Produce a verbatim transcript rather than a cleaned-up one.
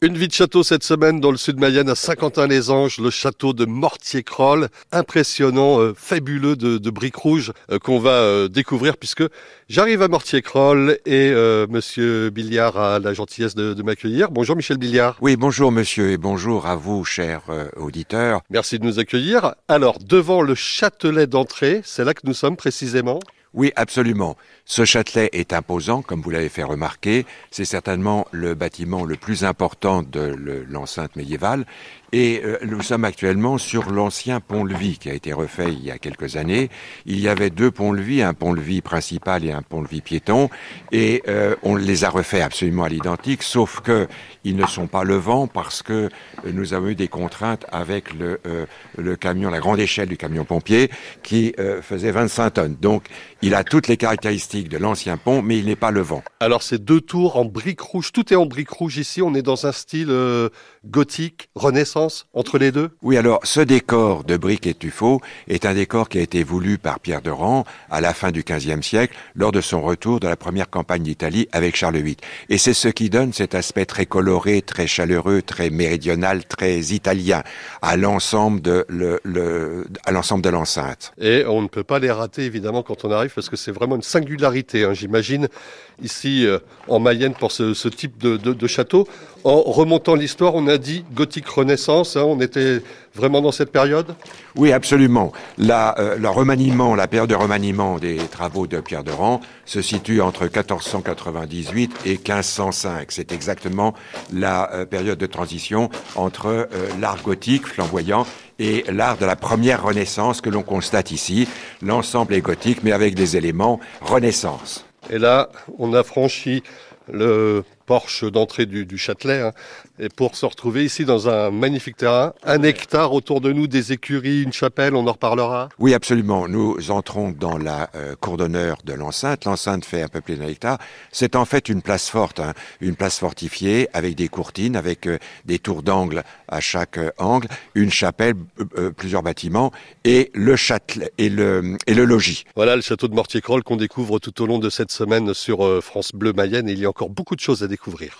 Une vie de château cette semaine dans le sud Mayenne à Saint-Quentin-les-Anges, le château de Mortiercrolles, impressionnant, euh, fabuleux de, de briques rouges euh, qu'on va euh, découvrir puisque j'arrive à Mortiercrolles et euh, Monsieur Billiard a la gentillesse de, de m'accueillir. Bonjour Michel Billiard. Oui, bonjour monsieur et bonjour à vous chers euh, auditeurs. Merci de nous accueillir. Alors devant le châtelet d'entrée, c'est là que nous sommes précisément. Oui, absolument. Ce châtelet est imposant, comme vous l'avez fait remarquer. C'est certainement le bâtiment le plus important de l'enceinte médiévale. Et euh, nous sommes actuellement sur l'ancien pont-levis qui a été refait il y a quelques années. Il y avait deux ponts-levis, un pont-levis principal et un pont-levis piéton. Et euh, on les a refaits absolument à l'identique, sauf que ils ne sont pas levants parce que euh, nous avons eu des contraintes avec le, euh, le camion, la grande échelle du camion pompier qui euh, faisait vingt-cinq tonnes. Donc il a toutes les caractéristiques de l'ancien pont, mais il n'est pas levant. Alors ces deux tours en briques rouges, tout est en briques rouges ici. On est dans un style euh, gothique, renaissance. Entre les deux? Oui, alors ce décor de briques et tuffeaux est un décor qui a été voulu par Pierre de Rand à la fin du quinzième siècle, lors de son retour de la première campagne d'Italie avec Charles huit. Et c'est ce qui donne cet aspect très coloré, très chaleureux, très méridional, très italien à l'ensemble de le, le, à l'ensemble de l'enceinte. Et on ne peut pas les rater évidemment quand on arrive parce que c'est vraiment une singularité, hein, j'imagine, ici euh, en Mayenne pour ce, ce type de, de, de château. En remontant l'histoire, on a dit gothique renaissance. On était vraiment dans cette période? Oui, absolument. La, euh, le remaniement, la période de remaniement des travaux de Pierre de Rand se situe entre quatorze cent quatre-vingt-dix-huit et quinze cent cinq. C'est exactement la euh, période de transition entre euh, l'art gothique flamboyant et l'art de la première Renaissance que l'on constate ici. L'ensemble est gothique, mais avec des éléments Renaissance. Et là, on a franchi le porche d'entrée du, du Châtelet, hein, et pour se retrouver ici dans un magnifique terrain, un hectare autour de nous, des écuries, une chapelle, on en reparlera. Oui, absolument. Nous entrons dans la euh, cour d'honneur de l'enceinte. L'enceinte fait un peu plus d'un hectare. C'est en fait une place forte, hein, une place fortifiée avec des courtines, avec euh, des tours d'angle à chaque euh, angle, une chapelle, euh, plusieurs bâtiments et le Châtelet et le et le logis. Voilà le château de Mortiercrolles qu'on découvre tout au long de cette semaine sur euh, France Bleu Mayenne. Et il y a encore beaucoup de choses à découvrir.